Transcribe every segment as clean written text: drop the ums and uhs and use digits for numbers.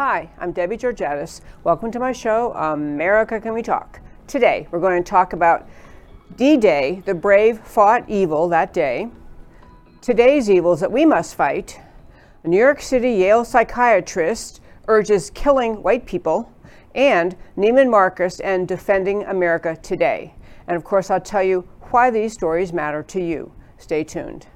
Hi, I'm Debbie Georgatos. Welcome to my show, America Can We Talk. Today, we're going to talk about D-Day, the brave fought evil that day, today's evils that we must fight, a New York City Yale psychiatrist urges killing white people, and Neiman Marcus and defending America today. And of course, I'll tell you why these stories matter to you. Stay tuned.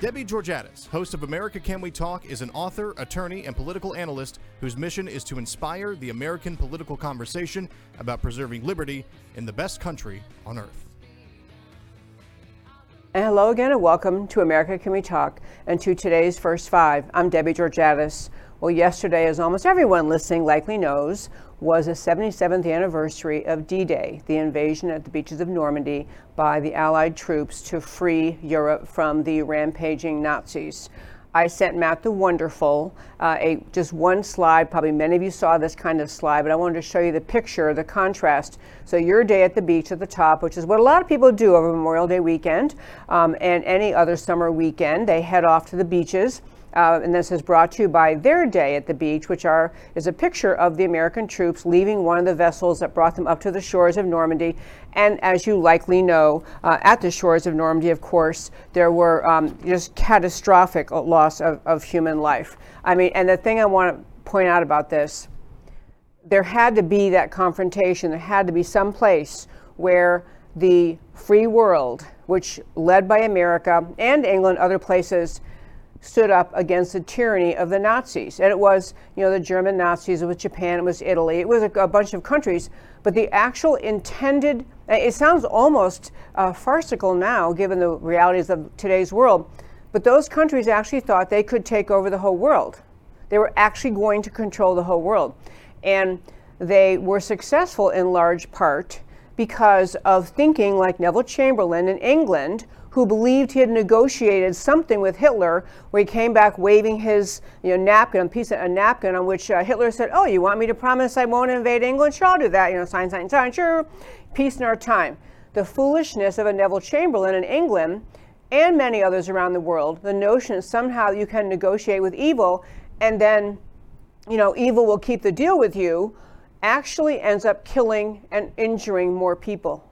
Debbie Georgatos, host of America Can We Talk, is an author, attorney, and political analyst whose mission is to inspire the American political conversation about preserving liberty in the best country on earth. And hello again and welcome to America Can We Talk and to today's First Five. I'm Debbie Georgatos. Well, yesterday, as almost everyone listening likely knows, was the 77th anniversary of D-Day, the invasion at the beaches of Normandy by the Allied troops to free Europe from the rampaging Nazis. I sent Matt the Wonderful, just one slide, probably many of you saw this kind of slide, but I wanted to show you the picture, the contrast. So your day at the beach at the top, which is what a lot of people do over Memorial Day weekend and any other summer weekend, they head off to the beaches. And this is brought to you by their day at the beach, which is a picture of the American troops leaving one of the vessels that brought them up to the shores of Normandy. And as you likely know, at the shores of Normandy, of course, there were just catastrophic loss of human life. I mean, and the thing I want to point out about this, there had to be that confrontation. There had to be some place where the free world, which led by America and England, other places, stood up against the tyranny of the Nazis. And it was, you know, the German Nazis, it was Japan, it was Italy, it was a bunch of countries, but the actual intended, it sounds almost farcical now given the realities of today's world, but those countries actually thought they could take over the whole world. They were actually going to control the whole world. And they were successful in large part because of thinking like Neville Chamberlain in England, who believed he had negotiated something with Hitler, where he came back waving his napkin, a napkin on which Hitler said, "Oh, you want me to promise I won't invade England? Sure, I'll do that. Sign, sign, sign. Sure, peace in our time." The foolishness of a Neville Chamberlain in England and many others around the world. The notion that somehow you can negotiate with evil, and then, evil will keep the deal with you, actually ends up killing and injuring more people.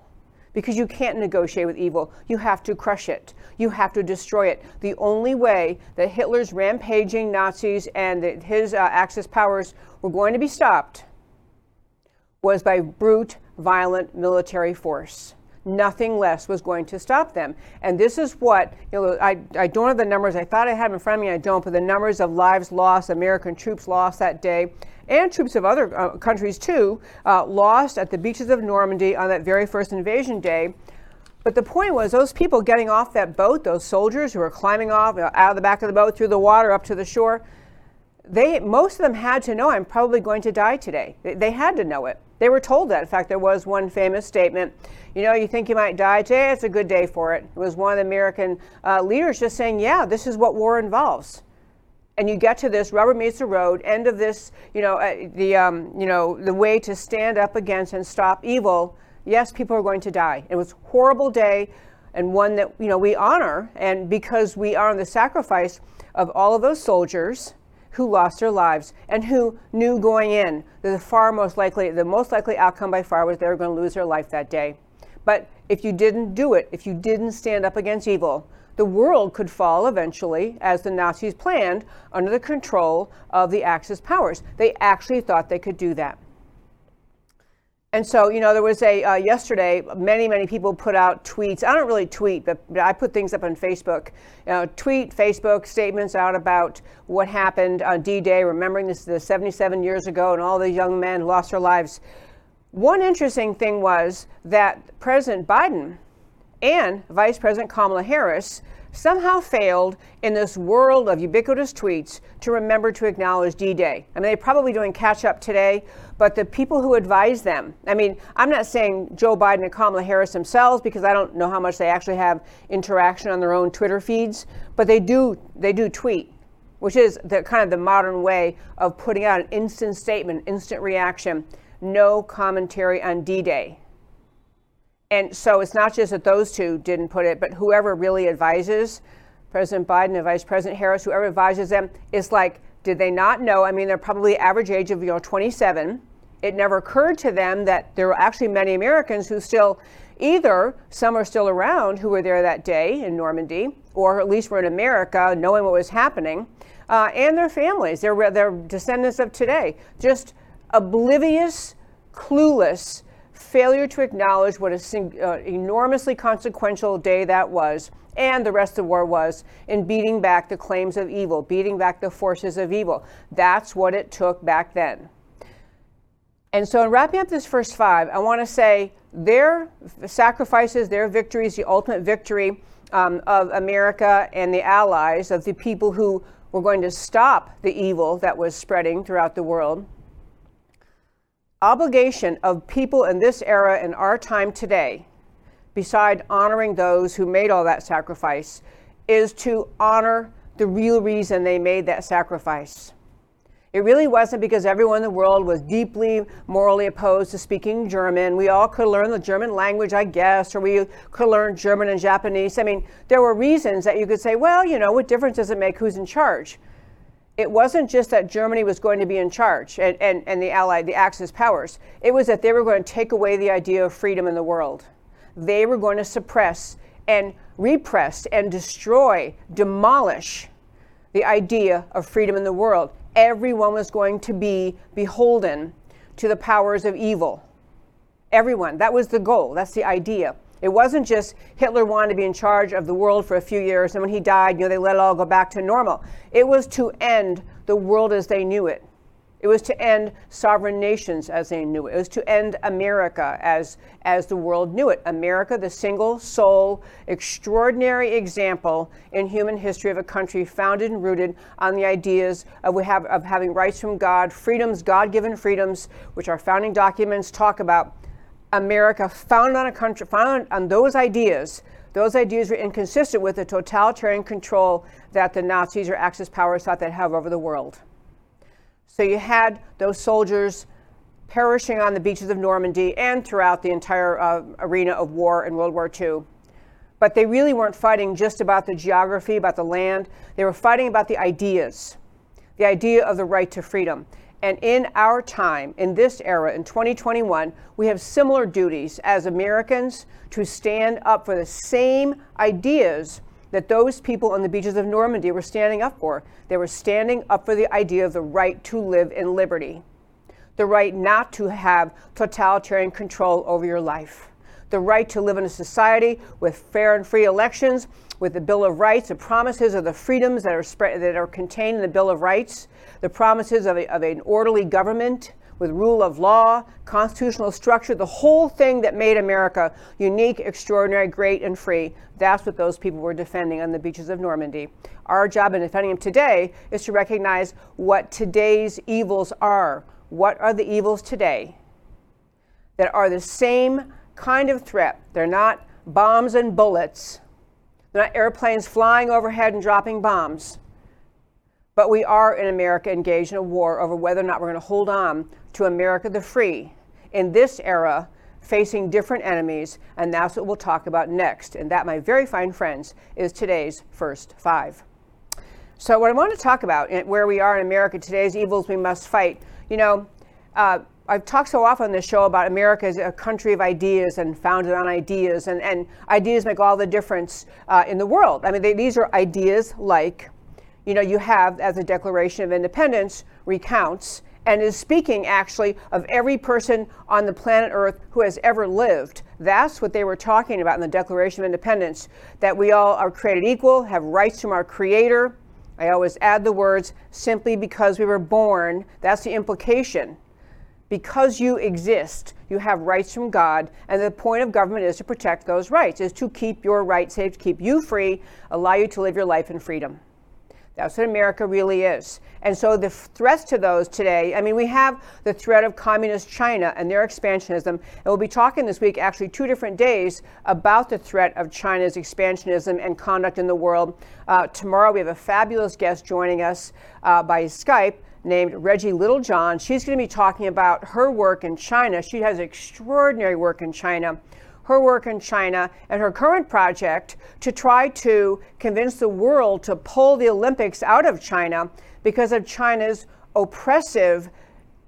Because you can't negotiate with evil. You have to crush it. You have to destroy it. The only way that Hitler's rampaging Nazis and his Axis powers were going to be stopped was by brute, violent military force. Nothing less was going to stop them. And this is what, I don't have the numbers. I thought I had them in front of me, I don't, but the numbers of lives lost, American troops lost that day, and troops of other countries too, lost at the beaches of Normandy on that very first invasion day. But the point was those people getting off that boat, those soldiers who were climbing off out of the back of the boat, through the water, up to the shore, most of them had to know, I'm probably going to die today. They had to know it. They were told that. In fact, there was one famous statement, you think you might die today, it's a good day for it. It was one of the American leaders just saying, yeah, this is what war involves. And you get to this rubber meets the road, end of this, the way to stand up against and stop evil. Yes, people are going to die. It was a horrible day, and one that, we honor, and because we honor the sacrifice of all of those soldiers who lost their lives and who knew going in that the most likely outcome by far was they were going to lose their life that day. But if you didn't do it, if you didn't stand up against evil, the world could fall eventually, as the Nazis planned, under the control of the Axis powers. They actually thought they could do that. And so, there was yesterday, many, many people put out tweets. I don't really tweet, but I put things up on Facebook. Facebook statements out about what happened on D-Day, remembering this is 77 years ago and all the young men lost their lives. One interesting thing was that President Biden and Vice President Kamala Harris somehow failed in this world of ubiquitous tweets to remember to acknowledge D-Day. I mean, they're probably doing catch-up today, but the people who advise them, I mean, I'm not saying Joe Biden and Kamala Harris themselves, because I don't know how much they actually have interaction on their own Twitter feeds, but they do tweet, which is the kind of the modern way of putting out an instant statement, instant reaction, no commentary on D-Day. And so it's not just that those two didn't put it, but whoever really advises President Biden and Vice President Harris, whoever advises them, it's like, did they not know? I mean, they're probably average age of, 27. It never occurred to them that there were actually many Americans who still, either some are still around who were there that day in Normandy, or at least were in America knowing what was happening, and their families, their descendants of today, just oblivious, clueless, failure to acknowledge what an enormously consequential day that was, and the rest of the war was, in beating back the claims of evil, beating back the forces of evil. That's what it took back then. And so in wrapping up this first five, I want to say their sacrifices, their victories, the ultimate victory of America and the allies, of the people who were going to stop the evil that was spreading throughout the world. Obligation of people in this era, in our time today, beside honoring those who made all that sacrifice, is to honor the real reason they made that sacrifice. It really wasn't because everyone in the world was deeply morally opposed to speaking German. We all could learn the German language, I guess, or we could learn German and Japanese. I mean, there were reasons that you could say, well, what difference does it make who's in charge? It wasn't just that Germany was going to be in charge and the Axis powers. It was that they were going to take away the idea of freedom in the world. They were going to suppress and repress and destroy, demolish the idea of freedom in the world. Everyone was going to be beholden to the powers of evil. Everyone. That was the goal. That's the idea. It wasn't just Hitler wanted to be in charge of the world for a few years, and when he died, they let it all go back to normal. It was to end the world as they knew it. It was to end sovereign nations as they knew it. It was to end America as the world knew it. America, the single sole extraordinary example in human history of a country founded and rooted on the ideas of having rights from God, freedoms, God-given freedoms, which our founding documents talk about. America founded on those ideas. Those ideas were inconsistent with the totalitarian control that the Nazis or Axis powers thought they'd have over the world. So you had those soldiers perishing on the beaches of Normandy and throughout the entire arena of war in World War II. But they really weren't fighting just about the geography, about the land. They were fighting about the ideas, the idea of the right to freedom. And in our time, in this era, in 2021, we have similar duties as Americans to stand up for the same ideas that those people on the beaches of Normandy were standing up for. They were standing up for the idea of the right to live in liberty, the right not to have totalitarian control over your life, the right to live in a society with fair and free elections, with the Bill of Rights, the promises of the freedoms that are contained in the Bill of Rights, the promises of an orderly government with rule of law, constitutional structure, the whole thing that made America unique, extraordinary, great, and free. That's what those people were defending on the beaches of Normandy. Our job in defending them today is to recognize what today's evils are. What are the evils today that are the same kind of threat? They're not bombs and bullets. They're not airplanes flying overhead and dropping bombs. But we are in America engaged in a war over whether or not we're going to hold on to America the free in this era, facing different enemies, and that's what we'll talk about next. And that, my very fine friends, is today's first five. So what I want to talk about, where we are in America, today's evils we must fight. I've talked so often on this show about America as a country of ideas and founded on ideas, and ideas make all the difference in the world. I mean, these are ideas like... you have, as the Declaration of Independence recounts, and is speaking actually of every person on the planet Earth who has ever lived. That's what they were talking about in the Declaration of Independence, that we all are created equal, have rights from our Creator. I always add the words, simply because we were born. That's the implication. Because you exist, you have rights from God, and the point of government is to protect those rights, is to keep your rights safe, to keep you free, allow you to live your life in freedom. That's what America really is. And so the threats to those today, we have the threat of communist China and their expansionism. And we'll be talking this week, actually 2 different days, about the threat of China's expansionism and conduct in the world. Tomorrow we have a fabulous guest joining us by Skype named Reggie Littlejohn. She's going to be talking about her work in China. She has extraordinary work in China. her work in China and her current project to try to convince the world to pull the Olympics out of China because of China's oppressive,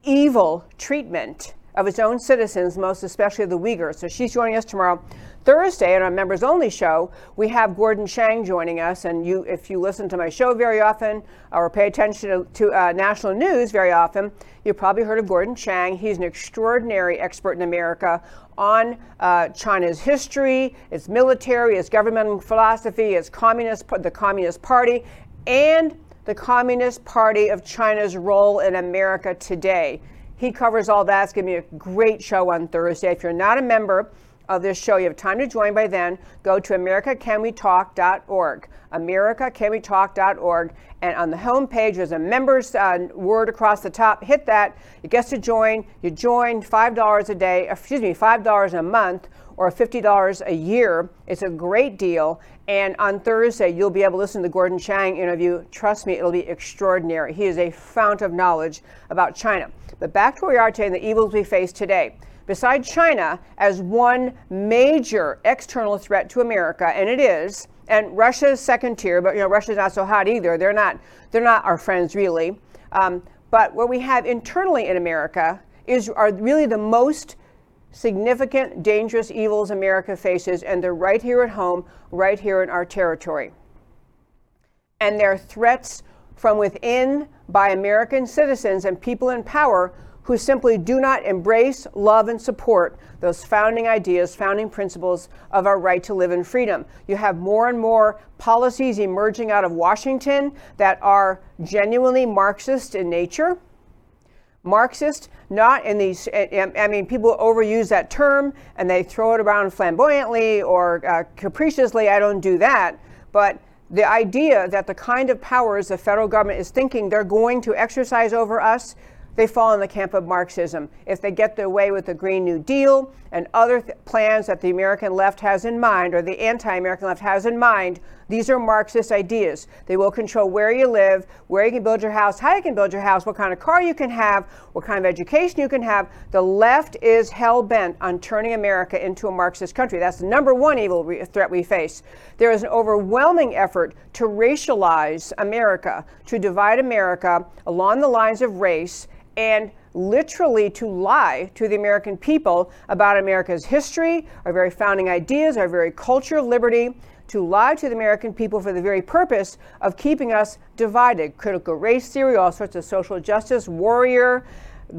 evil treatment of its own citizens, most especially the Uyghurs. So she's joining us tomorrow, Thursday, on our members only show. We have Gordon Chang joining us, and you, if you listen to my show very often or pay attention to national news very often, you've probably heard of Gordon Chang. He's an extraordinary expert in America on China's history, its military, its governmental philosophy, its the Communist Party, and the Communist Party of China's role in America today. He covers all that. It's going to be a great show on Thursday. If you're not a member of this show, you have time to join by then. Go to americacanwetalk.org, americacanwetalk.org, and on the home page, there's a members word across the top. Hit that. It gets to join. You join $5 a day, $5 a month, or $50 a year. It's a great deal. And on Thursday, you'll be able to listen to the Gordon Chang interview. Trust me, it'll be extraordinary. He is a fount of knowledge about China. But back to where we are today and the evils we face today. Beside China as one major external threat to America, and it is, and Russia is second tier, but Russia's not so hot either. They're not our friends really. But what we have internally in America are really the most significant, dangerous evils America faces, and they're right here at home, right here in our territory. And they're threats from within by American citizens and people in power who simply do not embrace, love, and support those founding ideas, founding principles of our right to live in freedom. You have more and more policies emerging out of Washington that are genuinely Marxist in nature. Marxist, not in these, people overuse that term and they throw it around flamboyantly or capriciously. I don't do that. But the idea that the kind of powers the federal government is thinking they're going to exercise over us, they fall in the camp of Marxism. If they get their way with the Green New Deal and other plans that the American left has in mind, or the anti-American left has in mind, these are Marxist ideas. They will control where you live, where you can build your house, how you can build your house, what kind of car you can have, what kind of education you can have. The left is hell-bent on turning America into a Marxist country. That's the number one evil threat we face. There is an overwhelming effort to racialize America, to divide America along the lines of race, and literally to lie to the American people about America's history, our very founding ideas, our very culture of liberty, to lie to the American people for the very purpose of keeping us divided. Critical race theory, all sorts of social justice warrior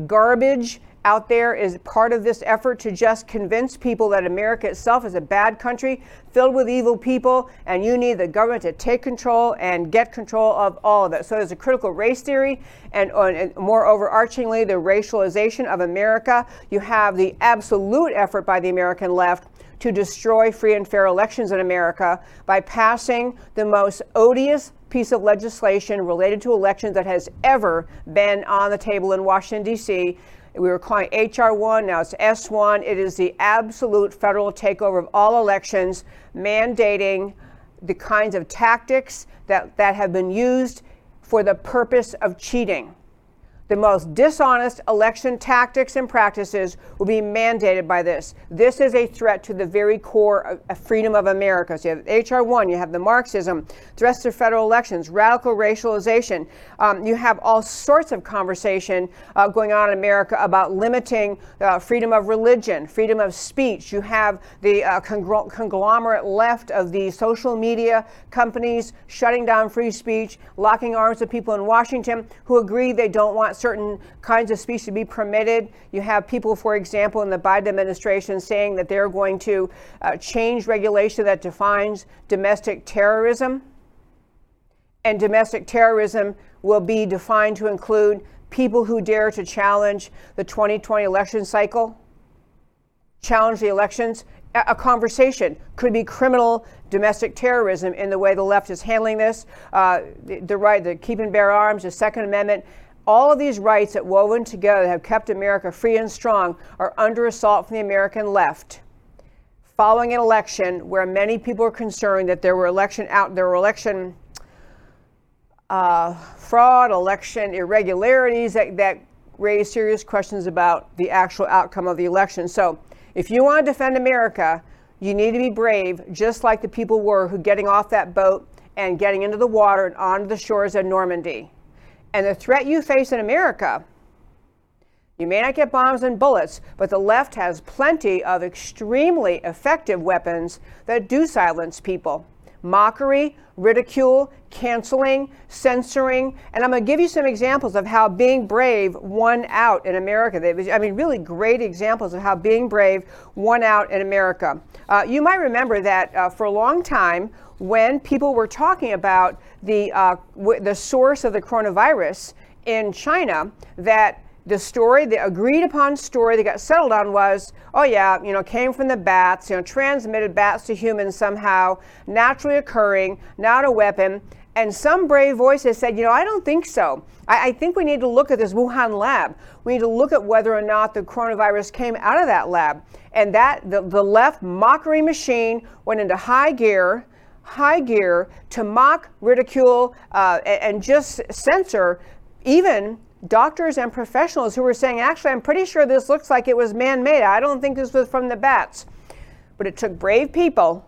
garbage out there is part of this effort to just convince people that America itself is a bad country filled with evil people, and you need the government to take control and get control of all of it. So there's a critical race theory, and more overarchingly, the racialization of America. You have the absolute effort by the American left to destroy free and fair elections in America by passing the most odious piece of legislation related to elections that has ever been on the table in Washington, D.C. We were calling HR1, now it's S1. It is the absolute federal takeover of all elections, mandating the kinds of tactics that have been used for the purpose of cheating. The most dishonest election tactics and practices will be mandated by this. This is a threat to the very core of freedom of America. So you have HR1, you have the Marxism, threats to federal elections, radical racialization. You have all sorts of conversation going on in America about limiting freedom of religion, freedom of speech. You have the conglomerate left of the social media companies shutting down free speech, locking arms with people in Washington who agree they don't want certain kinds of speech to be permitted. You have people, for example, in the Biden administration saying that they're going to change regulation that defines domestic terrorism. And domestic terrorism will be defined to include people who dare to challenge the 2020 election cycle, challenge the elections. A conversation could be criminal domestic terrorism in the way the left is handling this. The right to keep and bear arms, the Second Amendment. All of these rights that woven together have kept America free and strong are under assault from the American left. Following an election where many people are concerned that there were election fraud, election irregularities that raise serious questions about the actual outcome of the election. So If you want to defend America, you need to be brave, just like the people were who getting off that boat and getting into the water and onto the shores of Normandy. And the threat you face in America, you may not get bombs and bullets, but the left has plenty of extremely effective weapons that do silence people. Mockery, ridicule, canceling, censoring. And I'm going to give you some examples of how being brave won out in America. Really great examples of how being brave won out in America. You might remember that for a long time, when people were talking about the source of the coronavirus in China, that the story, the agreed upon story that got settled on was, came from the bats, transmitted bats to humans somehow, naturally occurring, not a weapon. And some brave voices said, I don't think so. I think we need to look at this Wuhan lab. We need to look at whether or not the coronavirus came out of that lab. And that the left mockery machine went into high gear to mock, ridicule, and just censor even doctors and professionals who were saying, actually, I'm pretty sure this looks like it was man-made. I don't think this was from the bats. But it took brave people,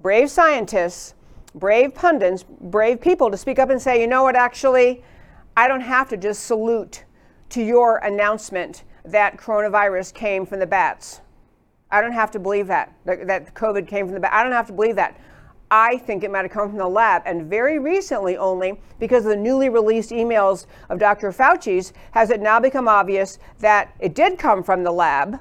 brave scientists, brave pundits, brave people to speak up and say, actually, I don't have to just salute to your announcement that coronavirus came from the bats. I don't have to believe that COVID came from the bats. I don't have to believe that. I think it might have come from the lab. And very recently only, because of the newly released emails of Dr. Fauci's, has it now become obvious that it did come from the lab,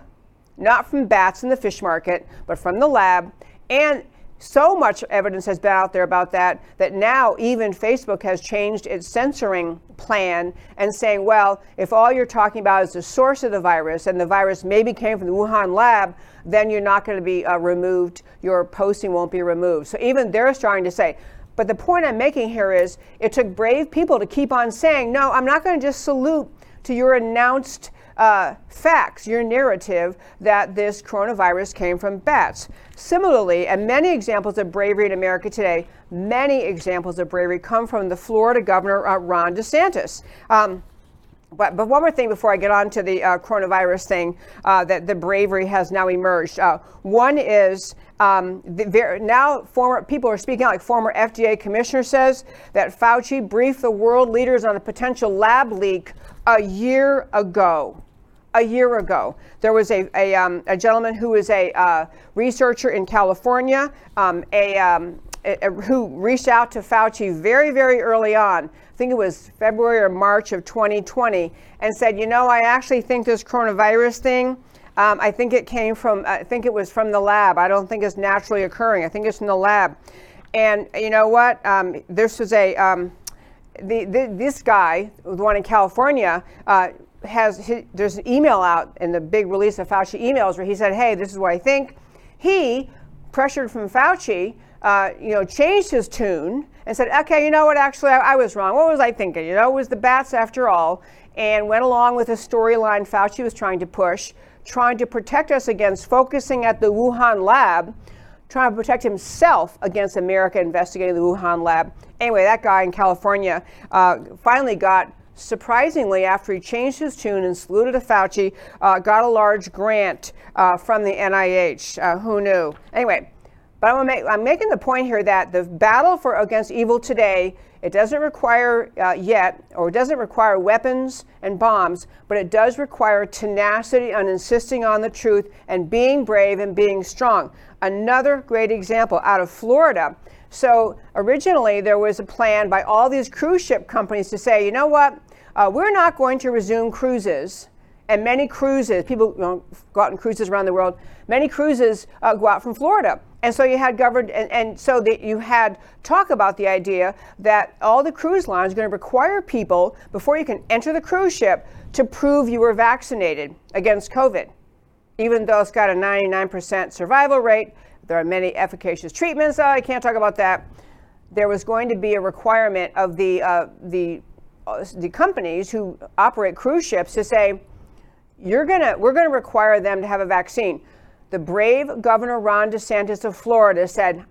not from bats in the fish market, but from the lab. And so much evidence has been out there about that now even Facebook has changed its censoring plan and saying, well, if all you're talking about is the source of the virus and the virus maybe came from the Wuhan lab, then you're not going to be removed. Your posting won't be removed. So even they're starting to say, but the point I'm making here is it took brave people to keep on saying, no, I'm not going to just salute to your announced facts, your narrative that this coronavirus came from bats. Similarly, and many examples of bravery in America today, many examples of bravery come from the Florida governor, Ron DeSantis. But one more thing before I get on to the coronavirus thing, that the bravery has now emerged. One is now former people are speaking out, like former FDA commissioner says that Fauci briefed the world leaders on a potential lab leak a year ago. A year ago, there was a gentleman who is a researcher in California, who reached out to Fauci very, very early on. I think it was February or March of 2020, and said, I actually think this coronavirus thing, I think it came from, I think it was from the lab. I don't think it's naturally occurring. I think it's from the lab. And you know what? This was this guy, the one in California, there's an email out in the big release of Fauci emails where he said, hey, this is what I think. He, pressured from Fauci, changed his tune and said, okay, actually, I was wrong. What was I thinking? It was the bats after all, and went along with the storyline Fauci was trying to push, trying to protect us against focusing at the Wuhan lab, trying to protect himself against America investigating the Wuhan lab. Anyway, that guy in California finally got, surprisingly, after he changed his tune and saluted to Fauci, got a large grant from the NIH. Who knew? Anyway, but I'm making the point here that the battle against evil today, it doesn't require weapons and bombs, but it does require tenacity on insisting on the truth and being brave and being strong. Another great example out of Florida. So originally there was a plan by all these cruise ship companies to say, we're not going to resume cruises. And many cruises, people go out on cruises around the world, many cruises go out from Florida. And so you had governed, you had talk about the idea that all the cruise lines are going to require people, before you can enter the cruise ship, to prove you were vaccinated against COVID. Even though it's got a 99% survival rate, there are many efficacious treatments. I can't talk about that. There was going to be a requirement of the companies who operate cruise ships to say, we're going to require them to have a vaccine. The brave governor, Ron DeSantis of Florida, said,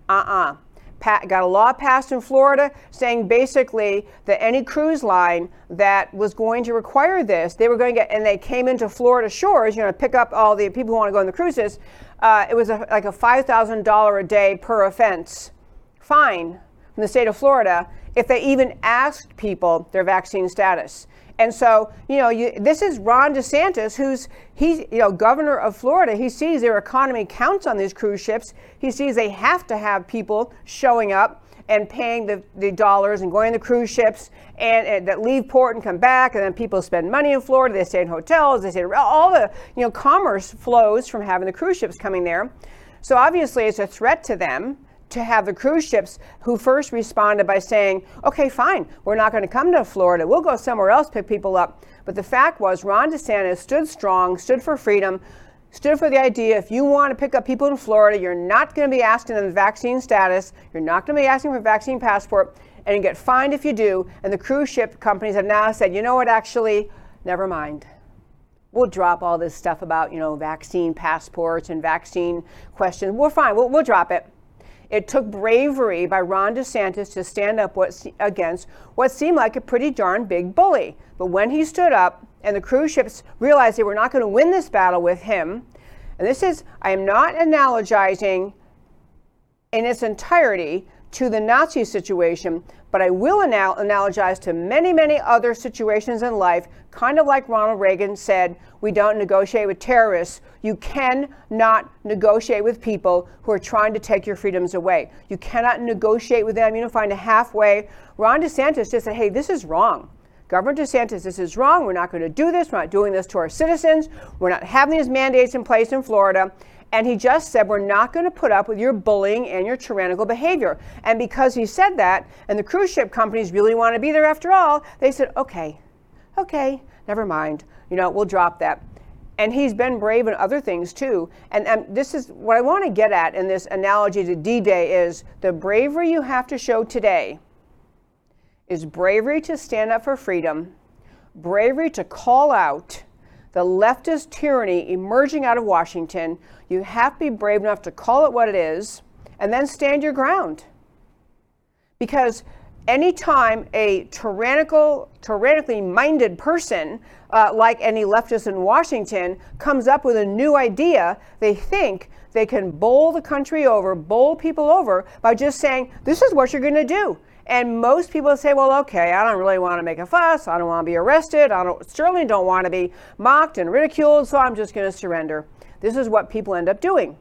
got a law passed in Florida saying basically that any cruise line that was going to require this, they were going to get, and they came into Florida shores, you know, to pick up all the people who want to go on the cruises. It was like a $5,000 a day per offense fine from the state of Florida if they even asked people their vaccine status. And so, you know, this is Ron DeSantis, who's, you know, governor of Florida. He sees their economy counts on these cruise ships. He sees they have to have people showing up and paying the dollars and going to the cruise ships and that leave port and come back. And then people spend money in Florida. They stay in hotels. They stay in all the, you know, commerce flows from having the cruise ships coming there. So obviously it's a threat to them to have the cruise ships who first responded by saying, okay, fine, we're not going to come to Florida. We'll go somewhere else, pick people up. But the fact was Ron DeSantis stood strong, stood for freedom, stood for the idea if you want to pick up people in Florida, you're not going to be asking them vaccine status. You're not going to be asking for a vaccine passport, and you get fined if you do. And the cruise ship companies have now said, you know what, actually, never mind. We'll drop all this stuff about, you know, vaccine passports and vaccine questions. We're fine. We'll drop it. It took bravery by Ron DeSantis to stand up against what seemed like a pretty darn big bully. But when he stood up and the cruise ships realized they were not going to win this battle with him, and this is, I am not analogizing in its entirety to the Nazi situation, but I will analogize to many, many other situations in life, kind of like Ronald Reagan said, we don't negotiate with terrorists. You cannot negotiate with people who are trying to take your freedoms away. You cannot negotiate with them. You don't find a halfway. Ron DeSantis just said, hey, this is wrong. Governor DeSantis, this is wrong. We're not going to do this. We're not doing this to our citizens. We're not having these mandates in place in Florida. And he just said, we're not going to put up with your bullying and your tyrannical behavior. And because he said that, and the cruise ship companies really want to be there after all, they said, okay, never mind. You know, we'll drop that. And he's been brave in other things, too. And this is what I want to get at in this analogy to D-Day is the bravery you have to show today is bravery to stand up for freedom, bravery to call out the leftist tyranny emerging out of Washington. You have to be brave enough to call it what it is and then stand your ground. Because anytime a tyrannically minded person, like any leftist in Washington, comes up with a new idea, they think they can bowl the country over, bowl people over by just saying, this is what you're going to do. And most people say, well, okay, I don't really want to make a fuss. I don't want to be arrested. I certainly don't want to be mocked and ridiculed, so I'm just going to surrender. This is what people end up doing,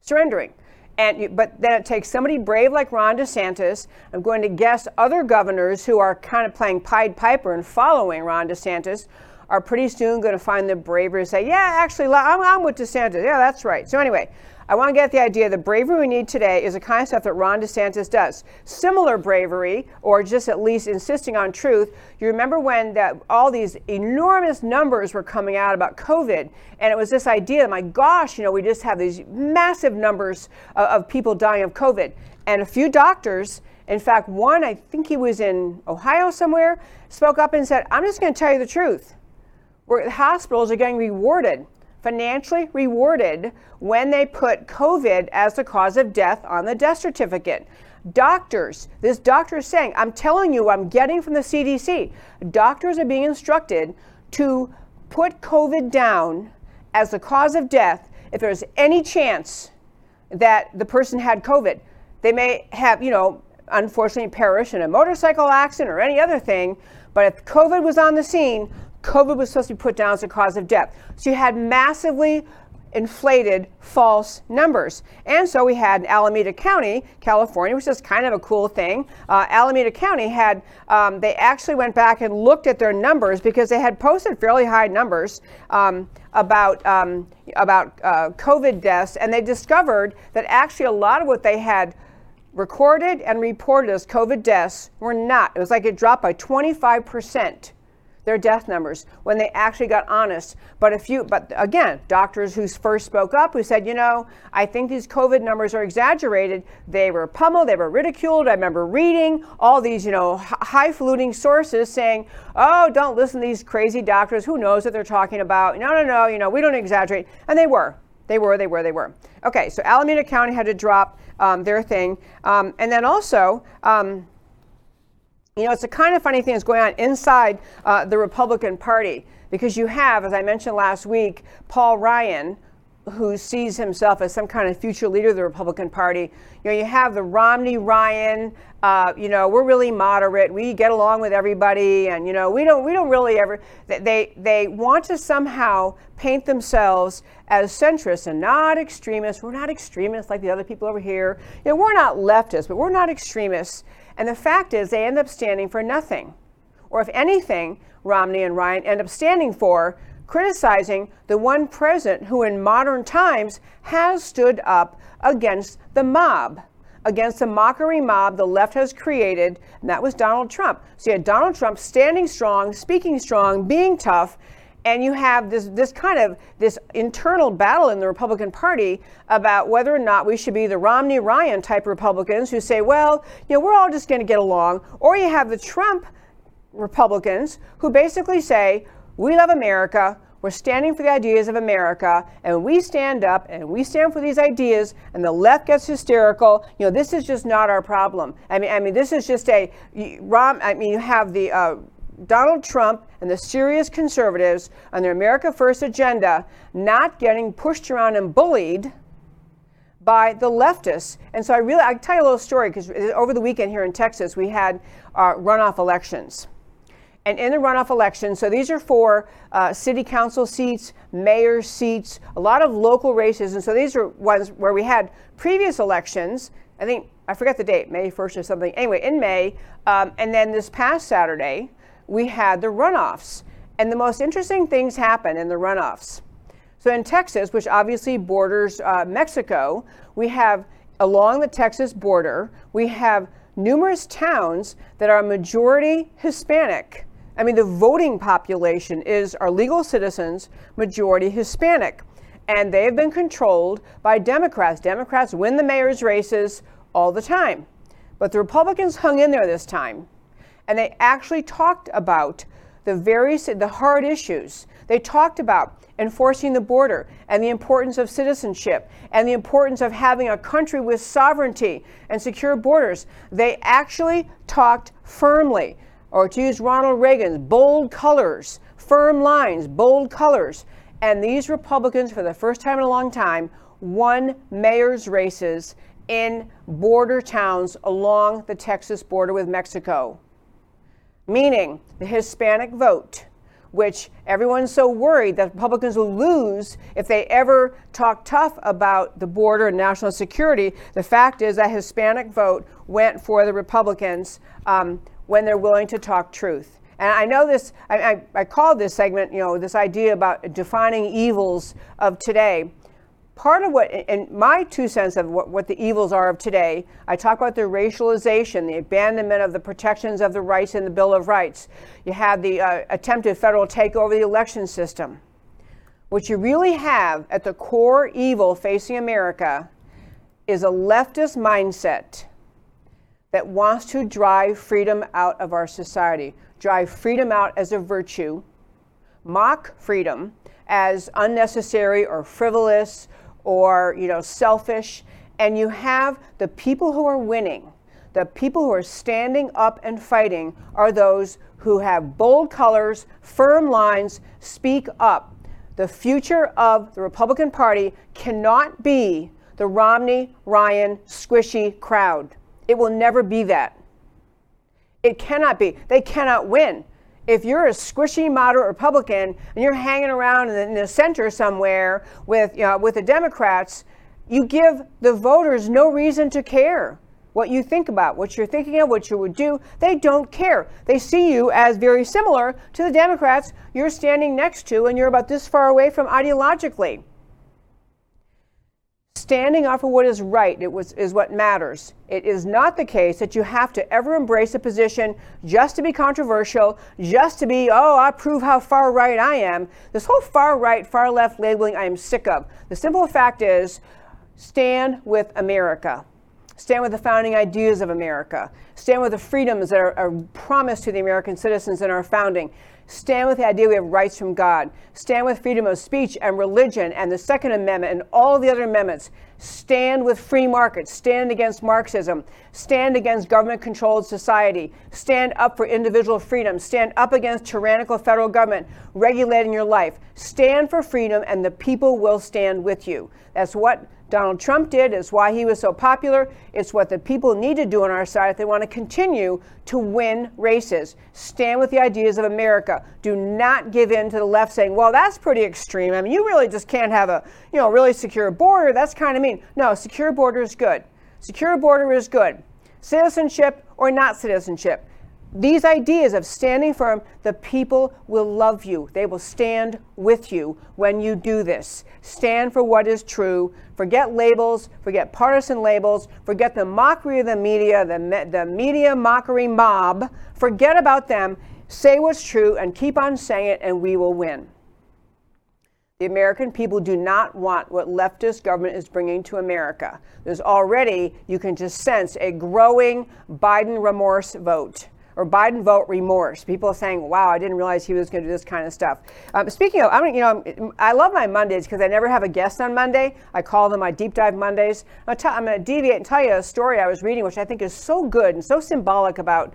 surrendering. But then it takes somebody brave like Ron DeSantis. I'm going to guess other governors who are kind of playing Pied Piper and following Ron DeSantis are pretty soon going to find the bravery to say, yeah, actually, I'm with DeSantis. Yeah, that's right. So anyway, I want to get the idea the bravery we need today is the kind of stuff that Ron DeSantis does. Similar bravery, or just at least insisting on truth. You remember when all these enormous numbers were coming out about COVID, and it was this idea, my gosh, you know, we just have these massive numbers of people dying of COVID. And a few doctors, in fact, one, I think he was in Ohio somewhere, spoke up and said, I'm just going to tell you the truth. Where hospitals are getting rewarded, financially rewarded, when they put COVID as the cause of death on the death certificate. Doctors, this doctor is saying, I'm telling you, I'm getting from the CDC. Doctors are being instructed to put COVID down as the cause of death if there's any chance that the person had COVID. They may have, you know, unfortunately perished in a motorcycle accident or any other thing, but if COVID was on the scene, COVID was supposed to be put down as a cause of death. So you had massively inflated false numbers. And so we had in Alameda County, California, which is kind of a cool thing. Alameda County had, they actually went back and looked at their numbers because they had posted fairly high numbers about COVID deaths. And they discovered that actually a lot of what they had recorded and reported as COVID deaths were not. It was like it dropped by 25%. Their death numbers when they actually got honest. But again, doctors who first spoke up, who said, you know, I think these COVID numbers are exaggerated. They were pummeled, they were ridiculed. I remember reading all these, you know, highfalutin sources saying, oh, don't listen to these crazy doctors. Who knows what they're talking about? No, you know, we don't exaggerate. And they were. They were. Okay, so Alameda County had to drop their thing. And then also, you know, it's a kind of funny thing that's going on inside the Republican Party, because you have, as I mentioned last week, Paul Ryan, who sees himself as some kind of future leader of the Republican Party. You know, you have the Romney-Ryan, you know, we're really moderate, we get along with everybody, and, you know, we don't really ever, they want to somehow paint themselves as centrists and not extremists. We're not extremists like the other people over here. You know, we're not leftists, but we're not extremists. And the fact is, they end up standing for nothing. Or if anything, Romney and Ryan end up standing for criticizing the one president who in modern times has stood up against the mob, against the mockery mob the left has created, and that was Donald Trump. So you had Donald Trump standing strong, speaking strong, being tough, and you have this kind of this internal battle in the Republican Party about whether or not we should be the Romney-Ryan type Republicans who say, well, you know, we're all just going to get along, or you have the Trump Republicans who basically say, we love America, we're standing for the ideas of America, and we stand up and we stand for these ideas, and the left gets hysterical. You know, this is just not our problem. I mean, this is just you have the Donald Trump and the serious conservatives on their America First agenda not getting pushed around and bullied by the leftists. And so I tell you a little story, because over the weekend here in Texas, we had runoff elections. And in the runoff election, so these are for city council seats, mayor seats, a lot of local races. And so these are ones where we had previous elections. I think, I forget the date, May 1st or something. Anyway, in May. And then this past Saturday, we had the runoffs. And the most interesting things happen in the runoffs. So in Texas, which obviously borders Mexico, we have, along the Texas border, we have numerous towns that are majority Hispanic. I mean, the voting population is our legal citizens, majority Hispanic. And they have been controlled by Democrats. Democrats win the mayor's races all the time. But the Republicans hung in there this time. And they actually talked about the hard issues. They talked about enforcing the border and the importance of citizenship and the importance of having a country with sovereignty and secure borders. They actually talked firmly, or to use Ronald Reagan's, bold colors, firm lines, bold colors. And these Republicans, for the first time in a long time, won mayor's races in border towns along the Texas border with Mexico. Meaning the Hispanic vote, which everyone's so worried that Republicans will lose if they ever talk tough about the border and national security. The fact is that Hispanic vote went for the Republicans when they're willing to talk truth. And I know this, I called this segment, you know, this idea about defining evils of today. Part of what, in my 2 cents of what the evils are of today, I talk about the racialization, the abandonment of the protections of the rights in the Bill of Rights. You have the attempted federal takeover of the election system. What you really have at the core evil facing America is a leftist mindset that wants to drive freedom out of our society, drive freedom out as a virtue, mock freedom as unnecessary or frivolous or, you know, selfish. And you have the people who are winning, the people who are standing up and fighting, are those who have bold colors, firm lines, speak up. The future of the Republican Party cannot be the Romney, Ryan, squishy crowd. It will never be that. It cannot be. They cannot win. If you're a squishy moderate Republican and you're hanging around in the center somewhere with the Democrats, you give the voters no reason to care what you think about, what you're thinking of, what you would do. They don't care. They see you as very similar to the Democrats you're standing next to, and you're about this far away from ideologically. Standing up for what is right is what matters. It is not the case that you have to ever embrace a position just to be controversial, just to be, oh, I prove how far right I am. This whole far right, far left labeling I am sick of. The simple fact is, stand with America. Stand with the founding ideas of America. Stand with the freedoms that are promised to the American citizens in our founding. Stand with the idea we have rights from God. Stand with freedom of speech and religion and the Second Amendment and all the other amendments. Stand with free markets. Stand against Marxism. Stand against government-controlled society. Stand up for individual freedom. Stand up against tyrannical federal government regulating your life. Stand for freedom, and the people will stand with you. That's what Donald Trump did. It's why he was so popular. It's what the people need to do on our side if they want to continue to win races. Stand with the ideas of America. Do not give in to the left saying, well, that's pretty extreme. I mean, you really just can't have a, you know, really secure border. That's kind of mean. No, secure border is good. Secure border is good. Citizenship or not citizenship. These ideas of standing firm, the people will love you. They will stand with you when you do this. Stand for what is true. Forget labels, forget partisan labels, forget the mockery of the media, the media mockery mob. Forget about them. Say what's true and keep on saying it, and we will win. The American people do not want what leftist government is bringing to America. There's already, you can just sense, a growing Biden remorse vote. Or Biden vote remorse. People are saying, wow, I didn't realize he was going to do this kind of stuff. Speaking of, I love my Mondays because I never have a guest on Monday. I call them my Deep Dive Mondays. I'm going to deviate and tell you a story I was reading, which I think is so good and so symbolic about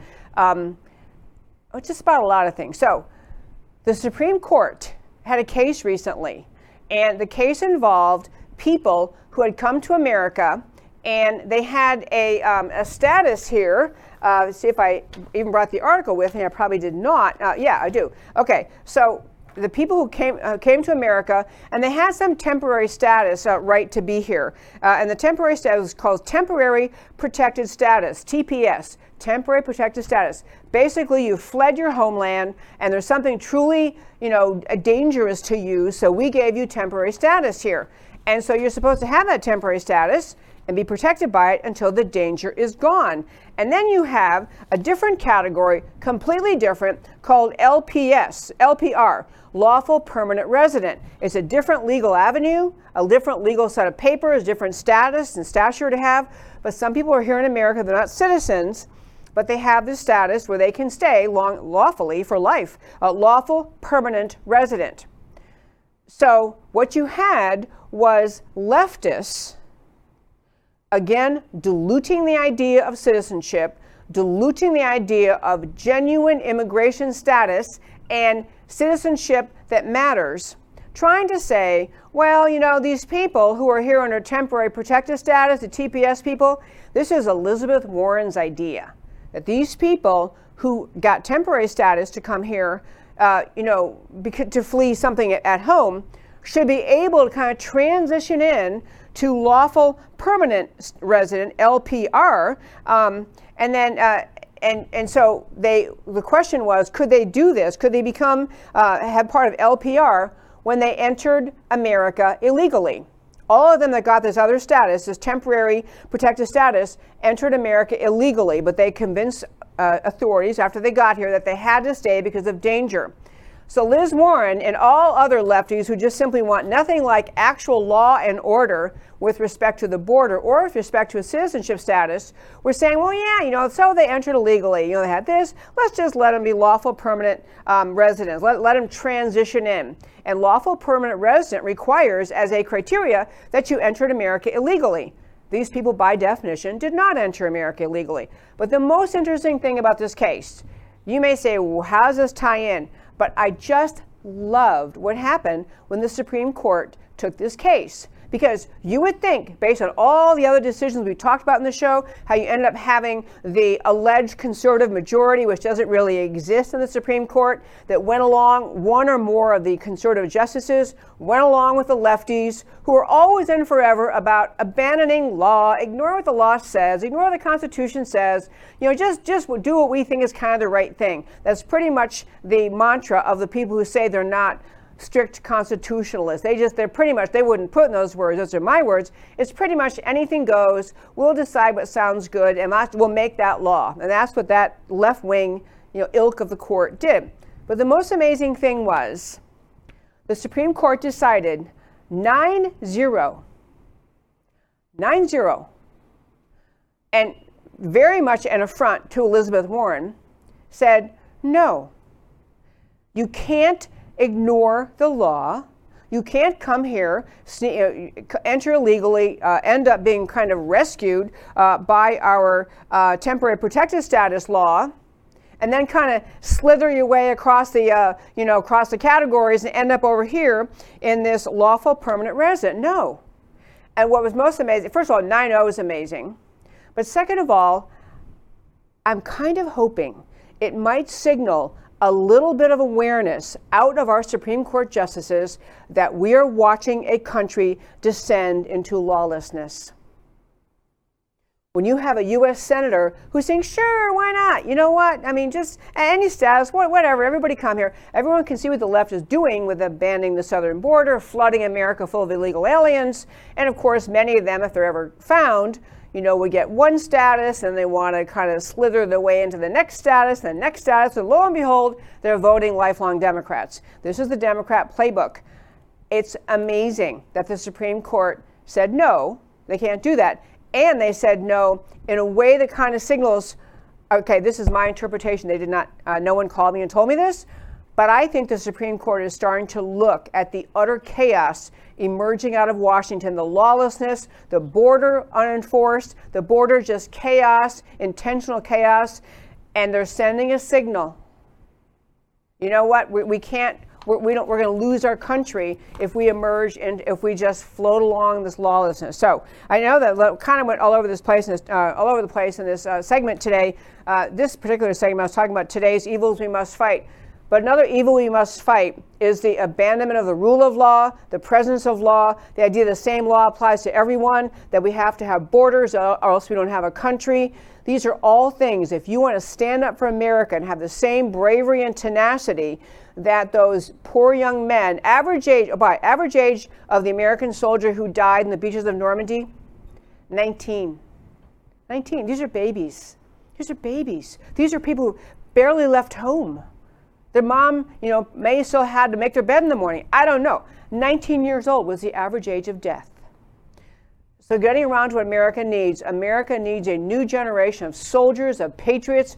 just about a lot of things. So the Supreme Court had a case recently, and the case involved people who had come to America, and they had a status here. See if I even brought the article with me. I probably did not. Yeah, I do. Okay, so the people who came to America, and they had some temporary status, right to be here. And the temporary status is called Temporary Protected Status, TPS, Temporary Protected Status. Basically, you fled your homeland, and there's something truly, dangerous to you, so we gave you temporary status here. And so you're supposed to have that temporary status and be protected by it until the danger is gone. And then you have a different category, completely different, called LPS, LPR, Lawful Permanent Resident. It's a different legal avenue, a different legal set of papers, different status and stature to have. But some people are here in America, they're not citizens, but they have this status where they can stay lawfully for life, a lawful permanent resident. So what you had was leftists, again, diluting the idea of citizenship, diluting the idea of genuine immigration status and citizenship that matters, trying to say, well, these people who are here under temporary protected status, the TPS people, this is Elizabeth Warren's idea, that these people who got temporary status to come here, to flee something at home, should be able to kind of transition in to lawful permanent resident, LPR, and so the question was, could they do this? Could they become have part of LPR when they entered America illegally? All of them that got this other status, this temporary protected status, entered America illegally, but they convinced authorities after they got here that they had to stay because of danger. So Liz Warren and all other lefties who just simply want nothing like actual law and order with respect to the border or with respect to a citizenship status were saying, well, yeah, so they entered illegally. They had this. Let's just let them be lawful permanent residents. Let them transition in. And lawful permanent resident requires as a criteria that you entered America illegally. These people, by definition, did not enter America illegally. But the most interesting thing about this case, you may say, well, how does this tie in? But I just loved what happened when the Supreme Court took this case. Because you would think, based on all the other decisions we talked about in the show, how you ended up having the alleged conservative majority, which doesn't really exist in the Supreme Court, that went along, one or more of the conservative justices, went along with the lefties, who are always and forever about abandoning law, ignore what the law says, ignore what the Constitution says, just do what we think is kind of the right thing. That's pretty much the mantra of the people who say they're not strict constitutionalists. They wouldn't put in those words. Those are my words. It's pretty much anything goes. We'll decide what sounds good, and we'll make that law. And that's what that left wing, ilk of the court did. But the most amazing thing was the Supreme Court decided 9-0. and very much an affront to Elizabeth Warren, said, no, you can't ignore the law. You can't come here, enter illegally, end up being kind of rescued by our temporary protected status law, and then kind of slither your way across the, across the categories and end up over here in this lawful permanent resident. No. And what was most amazing, first of all, 9-0 is amazing. But second of all, I'm kind of hoping it might signal a little bit of awareness out of our Supreme Court justices that we are watching a country descend into lawlessness. When you have a U.S. senator who's saying, sure, why not? You know what? I mean, just any status, whatever, everybody come here. Everyone can see what the left is doing with abandoning the southern border, flooding America full of illegal aliens. And of course, many of them, if they're ever found, you know, we get one status and they want to kind of slither their way into the next status, and the next status. And lo and behold, they're voting lifelong Democrats. This is the Democrat playbook. It's amazing that the Supreme Court said, no, they can't do that. And they said no in a way that kind of signals, okay, this is my interpretation. They did not, no one called me and told me this, but I think the Supreme Court is starting to look at the utter chaos emerging out of Washington, the lawlessness, the border unenforced, the border just chaos, intentional chaos, and they're sending a signal. You know what? We can't. We're going to lose our country if we emerge and if we just float along this lawlessness. So I know that kind of went all over this place, segment today. This particular segment, I was talking about today's evils we must fight. But another evil we must fight is the abandonment of the rule of law, the presence of law, the idea the same law applies to everyone, that we have to have borders or else we don't have a country. These are all things, if you want to stand up for America and have the same bravery and tenacity that those poor young men, average age of the American soldier who died in the beaches of Normandy, 19. These are babies. These are people who barely left home. Their mom, may still had to make their bed in the morning. I don't know. 19 years old was the average age of death. So getting around to what America needs a new generation of soldiers, of patriots,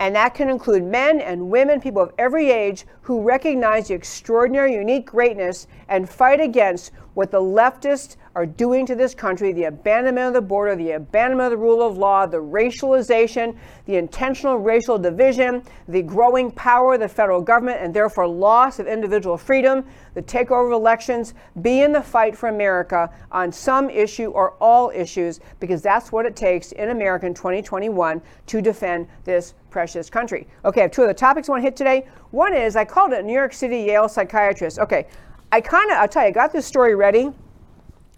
and that can include men and women, people of every age, who recognize the extraordinary, unique greatness and fight against what the leftists are doing to this country, the abandonment of the border, the abandonment of the rule of law, the racialization, the intentional racial division, the growing power of the federal government, and therefore loss of individual freedom, the takeover of elections. Be in the fight for America on some issue or all issues, because that's what it takes in America in 2021 to defend this precious country. Okay, I have two other topics I want to hit today. One is, I called it New York City Yale psychiatrist. Okay, I'll tell you, I got this story ready,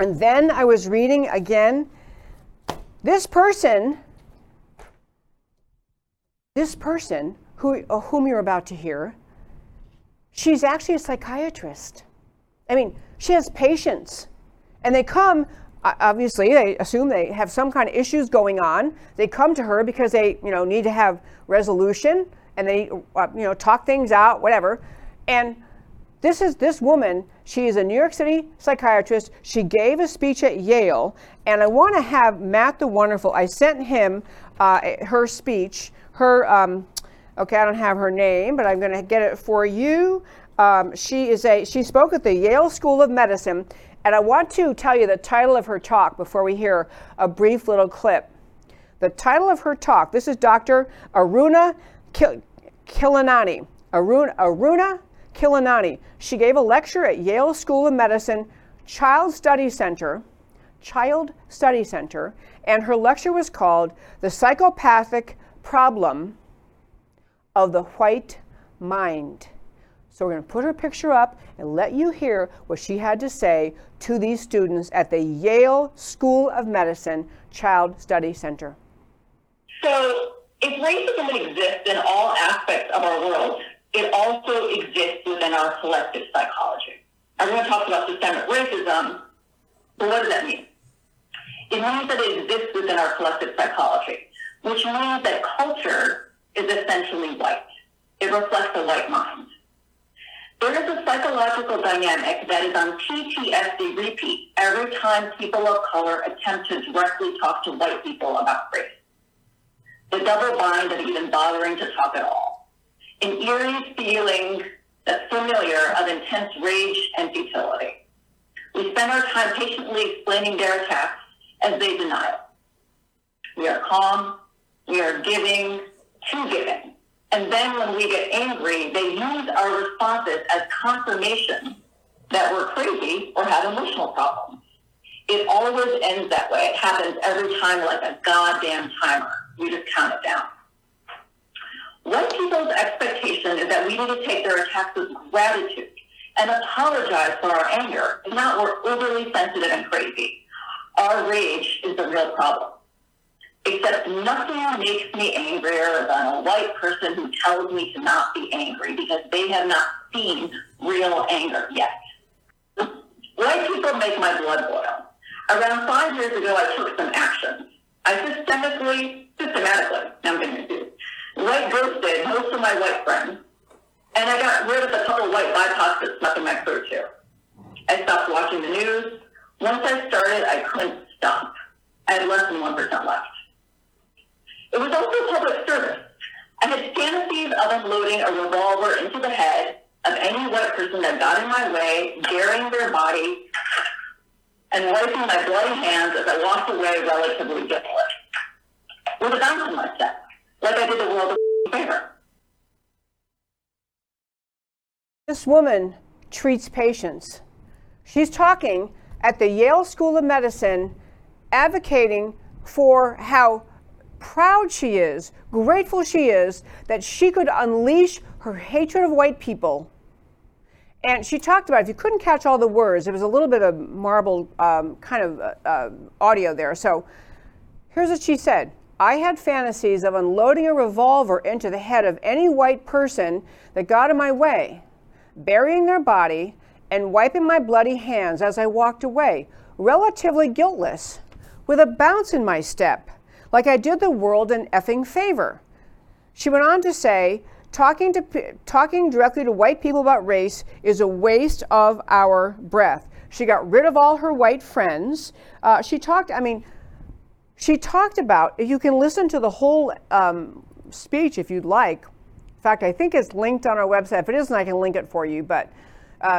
and then I was reading again. This person whom you're about to hear, she's actually a psychiatrist. I mean, she has patients, and they come. Obviously, they assume they have some kind of issues going on. They come to her because they, need to have resolution, and they, talk things out, whatever. And this woman, she is a New York City psychiatrist. She gave a speech at Yale, and I want to have Matt the Wonderful. I sent him her speech. I don't have her name, but I'm going to get it for you. She spoke at the Yale School of Medicine. And I want to tell you the title of her talk before we hear a brief little clip. The title of her talk, this is Dr. Aruna Kilanani. Aruna Kilanani. She gave a lecture at Yale School of Medicine, Child Study Center, and her lecture was called The Psychopathic Problem of the White Mind. So we're going to put her picture up and let you hear what she had to say to these students at the Yale School of Medicine Child Study Center. So if racism exists in all aspects of our world, it also exists within our collective psychology. Everyone talks about systemic racism, but what does that mean? It means that it exists within our collective psychology, which means that culture is essentially white. It reflects a white mind. There is a psychological dynamic that is on PTSD repeat every time people of color attempt to directly talk to white people about race. The double bind of even bothering to talk at all. An eerie feeling that's familiar of intense rage and futility. We spend our time patiently explaining their attacks as they deny it. We are calm, we are giving to giving. And then when we get angry, they use our responses as confirmation that we're crazy or have emotional problems. It always ends that way. It happens every time like a goddamn timer. We just count it down. White people's expectation is that we need to take their attacks with gratitude and apologize for our anger, not we're overly sensitive and crazy. Our rage is the real problem. Except nothing makes me angrier than a white person who tells me to not be angry because they have not seen real anger yet. White people make my blood boil. Around 5 years ago, I took some action. I systematically ghosted most of my white friends, and I got rid of a couple of white BIPOCs that stuck in my throat too. I stopped watching the news. Once I started, I couldn't stop. I had less than 1% left. It was also public service. I had fantasies of unloading a revolver into the head of any white person that got in my way, daring their body, and wiping my bloody hands as I walked away relatively desolate. With a bounce in my step, like I did the world a favor. This woman treats patients. She's talking at the Yale School of Medicine, advocating for how proud she is, grateful she is, that she could unleash her hatred of white people. And she talked about it. If you couldn't catch all the words, there was a little bit of marbled audio there. So here's what she said. I had fantasies of unloading a revolver into the head of any white person that got in my way, burying their body and wiping my bloody hands as I walked away, relatively guiltless, with a bounce in my step, like I did the world an effing favor. She went on to say, talking directly to white people about race is a waste of our breath. She got rid of all her white friends. She talked about, you can listen to the whole speech if you'd like. In fact, I think it's linked on our website. If it isn't, I can link it for you, but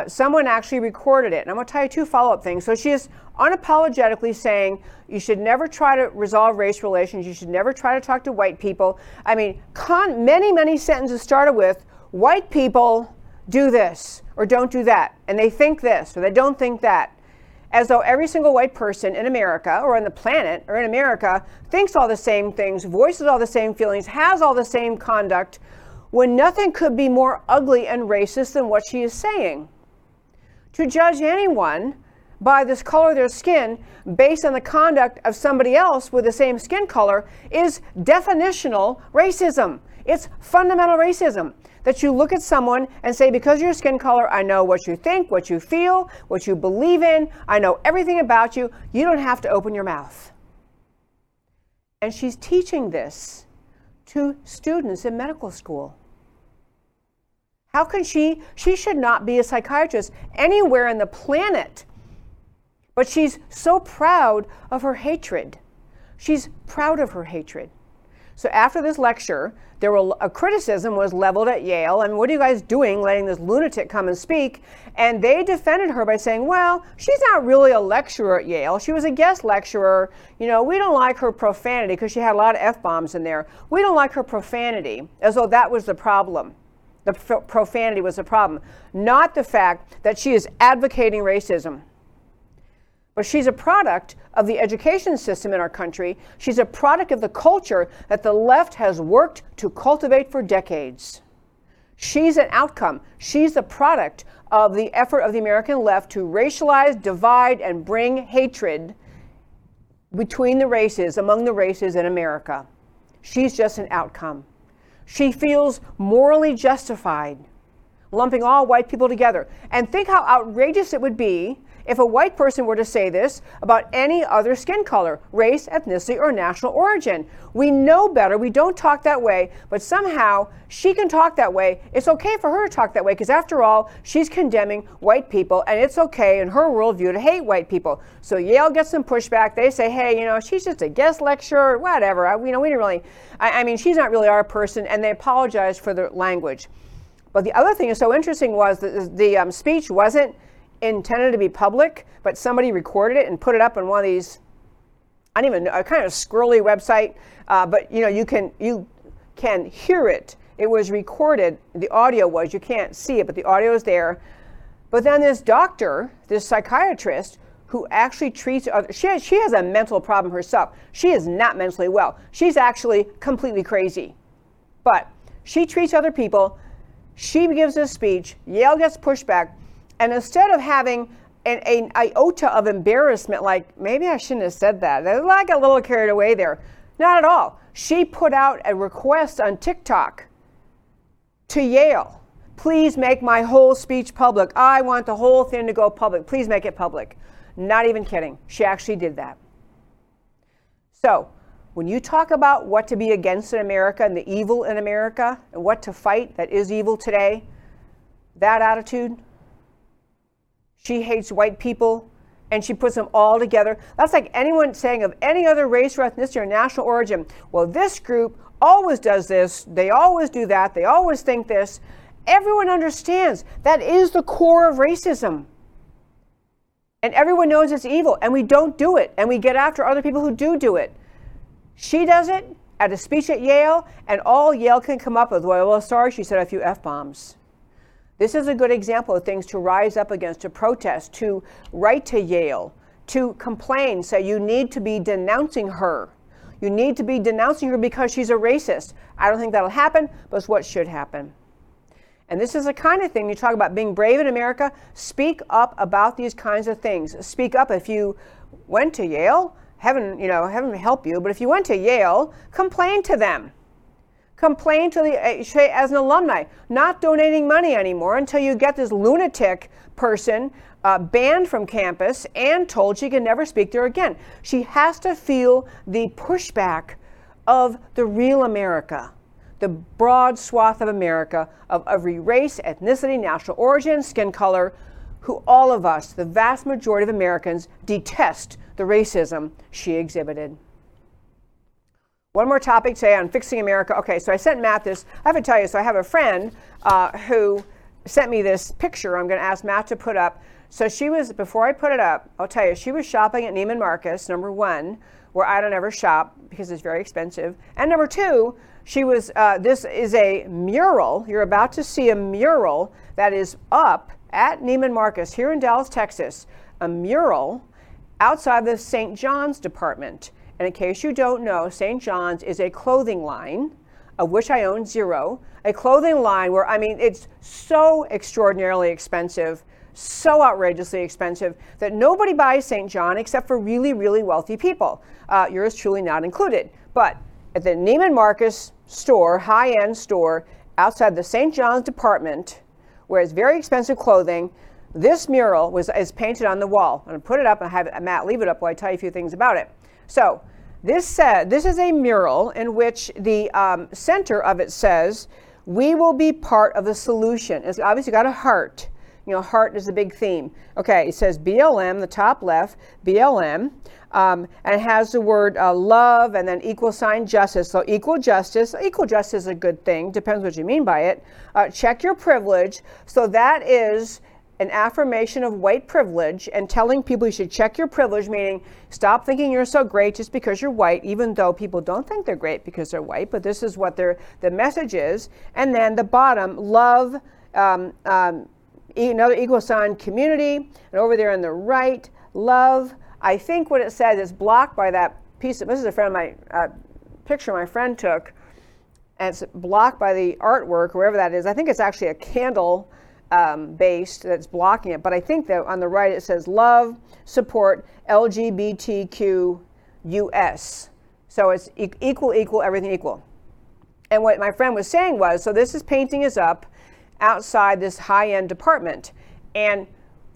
someone actually recorded it. And I'm gonna tell you two follow-up things. So she is unapologetically saying, you should never try to resolve race relations. You should never try to talk to white people. I mean, many sentences started with, white people do this or don't do that. And they think this or they don't think that. As though every single white person in America or on the planet or in America thinks all the same things, voices all the same feelings, has all the same conduct, when nothing could be more ugly and racist than what she is saying. To judge anyone by this color of their skin based on the conduct of somebody else with the same skin color is definitional racism. It's fundamental racism that you look at someone and say, because of your skin color, I know what you think, what you feel, what you believe in. I know everything about you. You don't have to open your mouth. And she's teaching this to students in medical school. How can she should not be a psychiatrist anywhere on the planet, but she's so proud of her hatred. She's proud of her hatred. So after this lecture, a criticism was leveled at Yale. I mean, what are you guys doing letting this lunatic come and speak? And they defended her by saying, well, she's not really a lecturer at Yale. She was a guest lecturer. You know, we don't like her profanity because she had a lot of F-bombs in there. We don't like her profanity, as though that was the problem. The profanity was the problem, not the fact that she is advocating racism. But she's a product of the education system in our country. She's a product of the culture that the left has worked to cultivate for decades. She's an outcome. She's the product of the effort of the American left to racialize, divide, and bring hatred between the races, among the races in America. She's just an outcome. She feels morally justified lumping all white people together. And think how outrageous it would be if a white person were to say this about any other skin color, race, ethnicity, or national origin. We know better. We don't talk that way, but somehow she can talk that way. It's okay for her to talk that way because, after all, she's condemning white people, and it's okay in her worldview to hate white people. So Yale gets some pushback. They say, hey, you know, she's just a guest lecturer, whatever. I mean, she's not really our person, and they apologize for the language. But the other thing is so interesting was that the speech wasn't intended to be public, but somebody recorded it and put it up on one of these, I don't even know, a kind of squirrely website. But you know, you can hear it. It was recorded. The audio was, you can't see it, but the audio is there. But then this doctor, this psychiatrist, who actually treats others. She has a mental problem herself. She is not mentally well. She's actually completely crazy. But she treats other people. She gives this speech. Yale gets pushed back. And instead of having an iota of embarrassment, like, maybe I shouldn't have said that, I got a little carried away there. Not at all. She put out a request on TikTok to Yale. Please make my whole speech public. I want the whole thing to go public. Please make it public. Not even kidding. She actually did that. So when you talk about what to be against in America and the evil in America and what to fight that is evil today, that attitude, she hates white people and she puts them all together. That's like anyone saying of any other race or ethnicity or national origin, well, this group always does this. They always do that. They always think this. Everyone understands that is the core of racism. And everyone knows it's evil, and we don't do it, and we get after other people who do it. She does it at a speech at Yale, and all Yale can come up with, well, sorry, she said a few F-bombs. This is a good example of things to rise up against, to protest, to write to Yale, to complain, say you need to be denouncing her. You need to be denouncing her because she's a racist. I don't think that'll happen, but it's what should happen. And this is the kind of thing you talk about being brave in America. Speak up about these kinds of things. Speak up if you went to Yale. Heaven help you. But if you went to Yale, complain to them. Complain to the as an alumni. Not donating money anymore until you get this lunatic person banned from campus and told she can never speak there again. She has to feel the pushback of the real America. The broad swath of America, of every race, ethnicity, national origin, skin color, who all of us, the vast majority of Americans, detest the racism she exhibited. One more topic today on Fixing America. Okay, so I sent Matt this. I have to tell you, so I have a friend who sent me this picture I'm going to ask Matt to put up. So she was, before I put it up, I'll tell you, she was shopping at Neiman Marcus, number one, where I don't ever shop because it's very expensive. And number two, she was, this is a mural. You're about to see a mural that is up at Neiman Marcus here in Dallas, Texas, a mural outside the St. John's department. And in case you don't know, St. John's is a clothing line, of which I own zero, a clothing line where, I mean, it's so extraordinarily expensive, so outrageously expensive that nobody buys St. John except for really, really wealthy people. Yours truly not included. But at the Neiman Marcus store, high-end store, outside the St. John's department, where it's very expensive clothing, this mural is painted on the wall. I'm going to put it up and have Matt leave it up while I tell you a few things about it. So this is a mural in which the center of it says, we will be part of the solution. It's obviously got a heart. You know, heart is the big theme. Okay, it says BLM, the top left, BLM, and it has the word love and then =, justice. So equal justice is a good thing. Depends what you mean by it. Check your privilege. So that is an affirmation of white privilege and telling people you should check your privilege, meaning stop thinking you're so great just because you're white, even though people don't think they're great because they're white, but this is what the message is. And then the bottom, love, another =, community, and over there on the right, love. I think what it says is blocked by that piece of, this is a friend of my picture my friend took, and it's blocked by the artwork, wherever that is. I think it's actually a candle based that's blocking it, but I think that on the right it says love, support, LGBTQUS. So it's equal, everything equal. And what my friend was saying was, so this painting is up outside this high-end department, and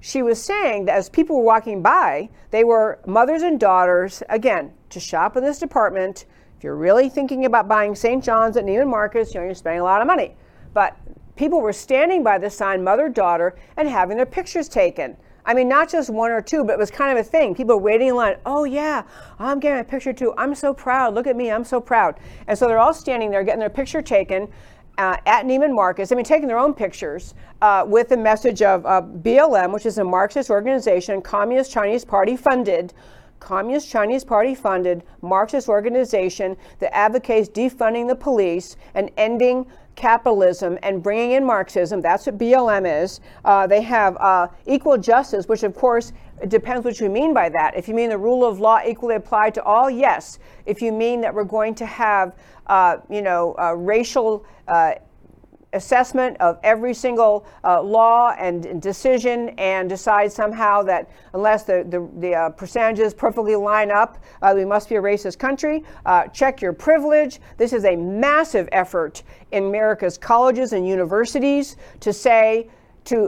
she was saying that as people were walking by, they were mothers and daughters, again, to shop in this department. If you're really thinking about buying St. John's at Neiman Marcus, you know, you're spending a lot of money. But people were standing by the sign, mother, daughter, and having their pictures taken. I mean, not just one or two, but it was kind of a thing. People waiting in line. Oh, yeah, I'm getting a picture, too. I'm so proud. Look at me. I'm so proud. And so they're all standing there getting their picture taken at Neiman Marcus. I mean, taking their own pictures with the message of BLM, which is a Marxist organization, Communist Chinese Party funded Marxist organization that advocates defunding the police and ending capitalism and bringing in Marxism. That's what BLM is. They have equal justice, which, of course, it depends what you mean by that. If you mean the rule of law equally applied to all, yes. If you mean that we're going to have, racial assessment of every single law and decision and decide somehow that unless the percentages perfectly line up, we must be a racist country. Check your privilege. This is a massive effort in America's colleges and universities to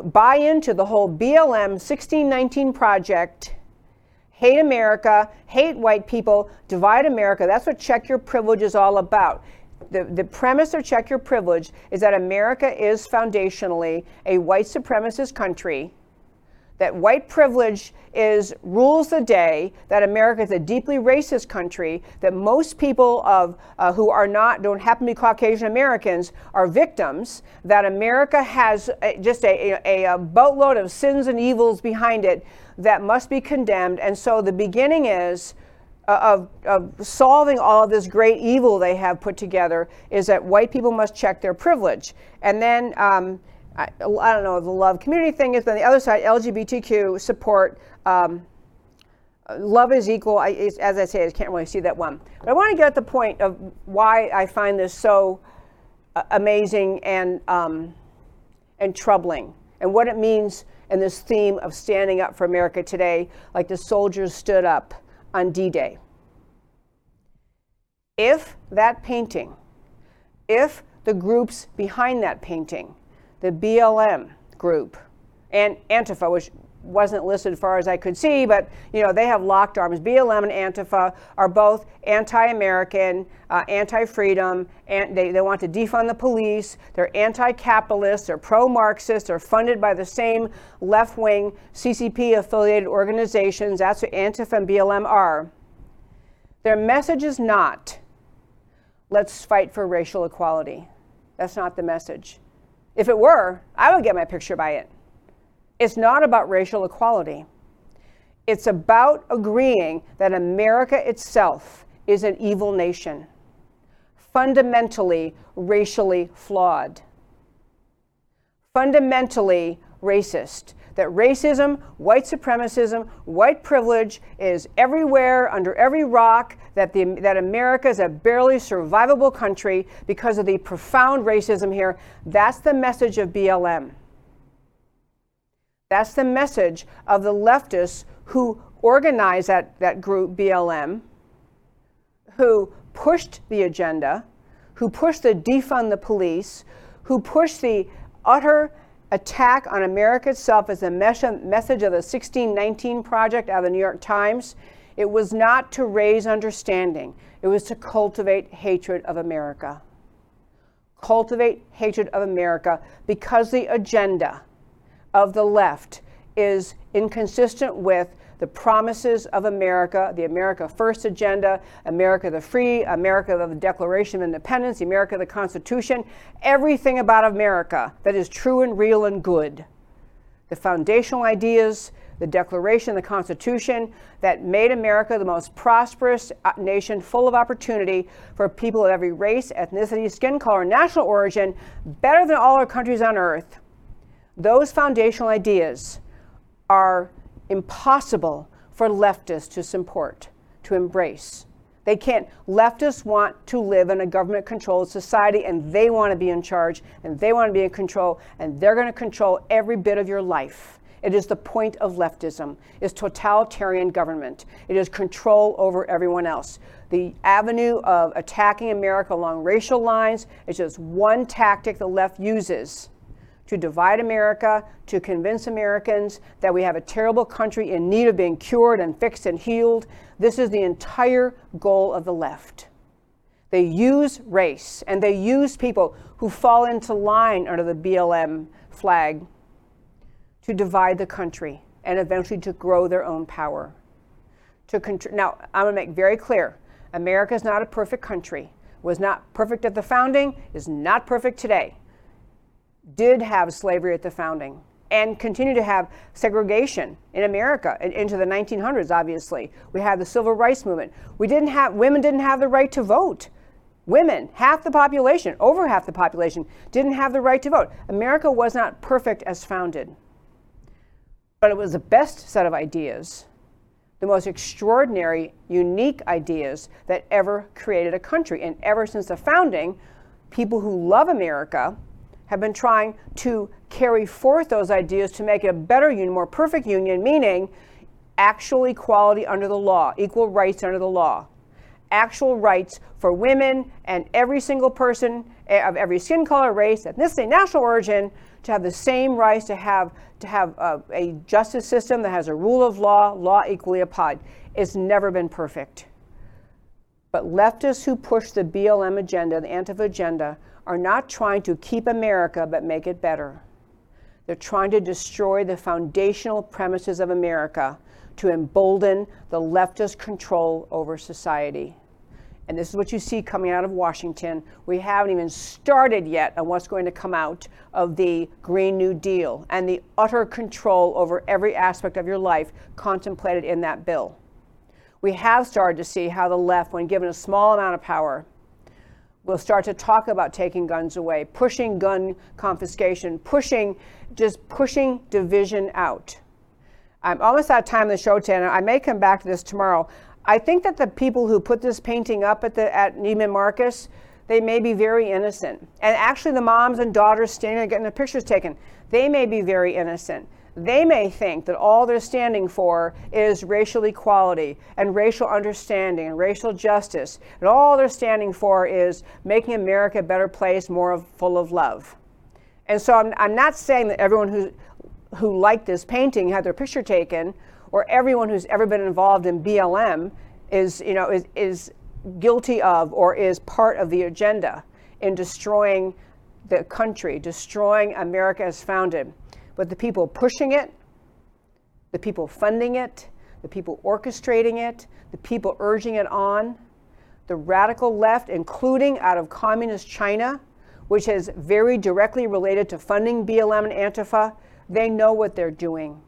buy into the whole BLM 1619 Project. Hate America, hate white people, divide America. That's what check your privilege is all about. The premise of Check Your Privilege is that America is foundationally a white supremacist country, that white privilege rules the day, that America is a deeply racist country, that most people who don't happen to be Caucasian Americans are victims, that America has just a boatload of sins and evils behind it that must be condemned. And so the beginning is of solving all of this great evil they have put together is that white people must check their privilege. And then, I don't know, the love community thing is on the other side, LGBTQ support, love is equal. As I say, I can't really see that one. But I want to get at the point of why I find this so amazing and troubling, and what it means in this theme of standing up for America today, like the soldiers stood up on D-Day. If that painting, if the groups behind that painting, the BLM group and Antifa, which wasn't listed as far as I could see, but they have locked arms. BLM and Antifa are both anti-American, anti-freedom, and they want to defund the police. They're anti-capitalist, they're pro-Marxist, they're funded by the same left-wing CCP-affiliated organizations. That's what Antifa and BLM are. Their message is not, let's fight for racial equality. That's not the message. If it were, I would get my picture by it. It's not about racial equality. It's about agreeing that America itself is an evil nation, fundamentally racially flawed, fundamentally racist, that racism, white supremacism, white privilege is everywhere, under every rock, that America is a barely survivable country because of the profound racism here. That's the message of BLM. That's the message of the leftists who organized that group, BLM, who pushed the agenda, who pushed the defund the police, who pushed the utter attack on America itself as the message of the 1619 Project out of the New York Times. It was not to raise understanding. It was to cultivate hatred of America. Cultivate hatred of America because the agenda of the left is inconsistent with the promises of America, the America First agenda, America the Free, America the Declaration of Independence, America the Constitution, everything about America that is true and real and good. The foundational ideas, the Declaration, the Constitution, that made America the most prosperous nation full of opportunity for people of every race, ethnicity, skin color, national origin, better than all our countries on earth. Those foundational ideas are impossible for leftists to support, to embrace. They can't. Leftists want to live in a government-controlled society, and they want to be in charge, and they want to be in control, and they're going to control every bit of your life. It is the point of leftism, is totalitarian government. It is control over everyone else. The avenue of attacking America along racial lines is just one tactic the left uses to divide America, to convince Americans that we have a terrible country in need of being cured and fixed and healed. This is the entire goal of the left. They use race, and they use people who fall into line under the BLM flag to divide the country and eventually to grow their own power. Now, I'm going to make very clear, America is not a perfect country. Was not perfect at the founding, is not perfect today. Did have slavery at the founding and continue to have segregation in America into the 1900s, obviously. We had the Civil Rights Movement. Women didn't have the right to vote. Women, half the population, over half the population, didn't have the right to vote. America was not perfect as founded. But it was the best set of ideas, the most extraordinary, unique ideas that ever created a country. And ever since the founding, people who love America have been trying to carry forth those ideas to make it a better union, more perfect union, meaning actual equality under the law, equal rights under the law, actual rights for women and every single person of every skin color, race, ethnicity, national origin, to have the same rights, to have a justice system that has a rule of law, law equally applied. It's never been perfect. But leftists who push the BLM agenda, the Antifa agenda, are not trying to keep America but make it better. They're trying to destroy the foundational premises of America to embolden the leftist control over society. And this is what you see coming out of Washington. We haven't even started yet on what's going to come out of the Green New Deal and the utter control over every aspect of your life contemplated in that bill. We have started to see how the left, when given a small amount of power, will start to talk about taking guns away, pushing gun confiscation, pushing division out. I'm almost out of time in the show, Tana. I may come back to this tomorrow. I think that the people who put this painting up at Neiman Marcus, they may be very innocent. And actually the moms and daughters standing there getting their pictures taken, they may be very innocent. They may think that all they're standing for is racial equality and racial understanding and racial justice. And all they're standing for is making America a better place, more full of love. And so I'm not saying that everyone who liked this painting had their picture taken, or everyone who's ever been involved in BLM is guilty of or is part of the agenda in destroying the country, destroying America as founded. But the people pushing it, the people funding it, the people orchestrating it, the people urging it on, the radical left, including out of communist China, which is very directly related to funding BLM and Antifa, they know what they're doing.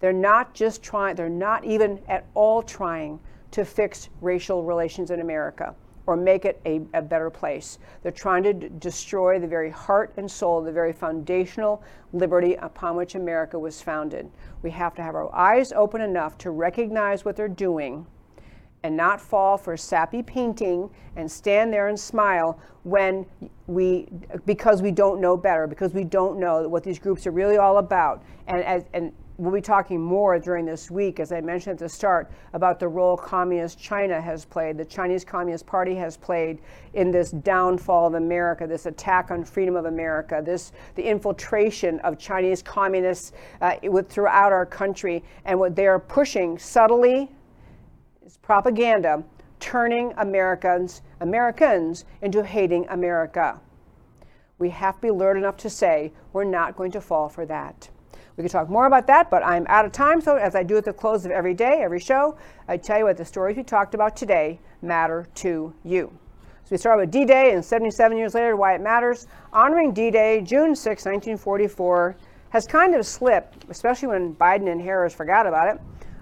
They're not even at all trying to fix racial relations in America or make it a better place. They're trying to destroy the very heart and soul, the very foundational liberty upon which America was founded. We have to have our eyes open enough to recognize what they're doing and not fall for sappy painting and stand there and smile because we don't know better, because we don't know what these groups are really all about. And we'll be talking more during this week, as I mentioned at the start, about the role communist China has played, the Chinese Communist Party has played in this downfall of America, this attack on freedom of America, the infiltration of Chinese communists throughout our country, and what they are pushing subtly is propaganda, turning Americans into hating America. We have to be alert enough to say we're not going to fall for that. We could talk more about that, but I'm out of time. So as I do at the close of every day, every show, I tell you what the stories we talked about today matter to you. So we start with D-Day and 77 years later, why it matters. Honoring D-Day, June 6, 1944, has kind of slipped, especially when Biden and Harris forgot about it.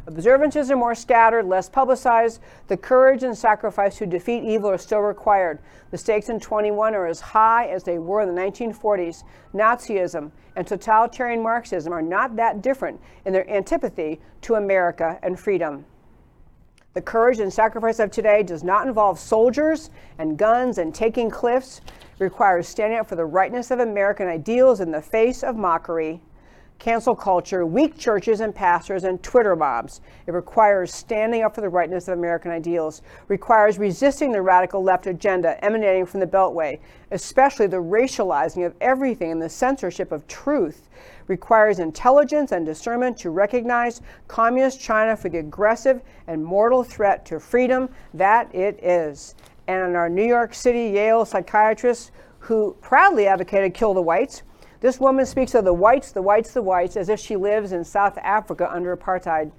Observances are more scattered, less publicized. The courage and sacrifice to defeat evil are still required. The stakes in 21 are as high as they were in the 1940s. Nazism and totalitarian Marxism are not that different in their antipathy to America and freedom. The courage and sacrifice of today does not involve soldiers and guns and taking cliffs. It requires standing up for the rightness of American ideals in the face of mockery. cancel culture, weak churches and pastors, and Twitter mobs. It requires standing up for the rightness of American ideals, requires resisting the radical left agenda emanating from the Beltway, especially the racializing of everything and the censorship of truth, requires intelligence and discernment to recognize communist China for the aggressive and mortal threat to freedom that it is. And our New York City Yale psychiatrist who proudly advocated kill the whites. This woman speaks of the whites, the whites, the whites, as if she lives in South Africa under apartheid.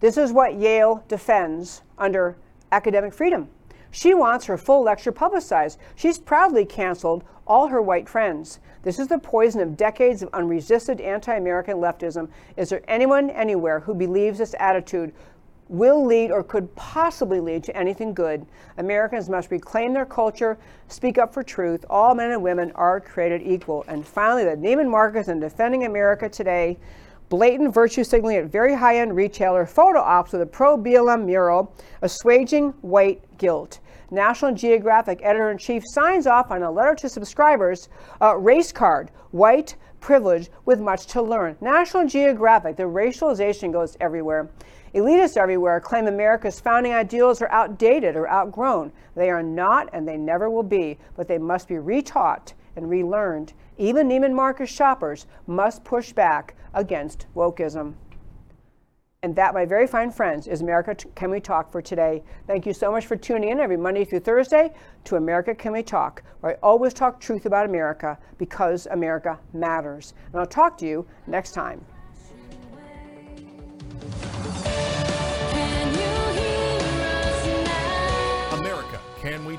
This is what Yale defends under academic freedom. She wants her full lecture publicized. She's proudly canceled all her white friends. This is the poison of decades of unresisted anti-American leftism. Is there anyone anywhere who believes this attitude will lead or could possibly lead to anything good? Americans must reclaim their culture, speak up for truth. All men and women are created equal. And finally, the Neiman Marcus and Defending America Today, blatant virtue signaling at very high-end retailer, photo ops with a pro-BLM mural, assuaging white guilt. National Geographic editor-in-chief signs off on a letter to subscribers, race card, white privilege with much to learn. National Geographic, the racialization goes everywhere. Elitists everywhere claim America's founding ideals are outdated or outgrown. They are not, and they never will be, but they must be retaught and relearned. Even Neiman Marcus shoppers must push back against wokeism. And that, my very fine friends, is America Can We Talk for today. Thank you so much for tuning in every Monday through Thursday to America Can We Talk, where I always talk truth about America because America matters. And I'll talk to you next time. Can we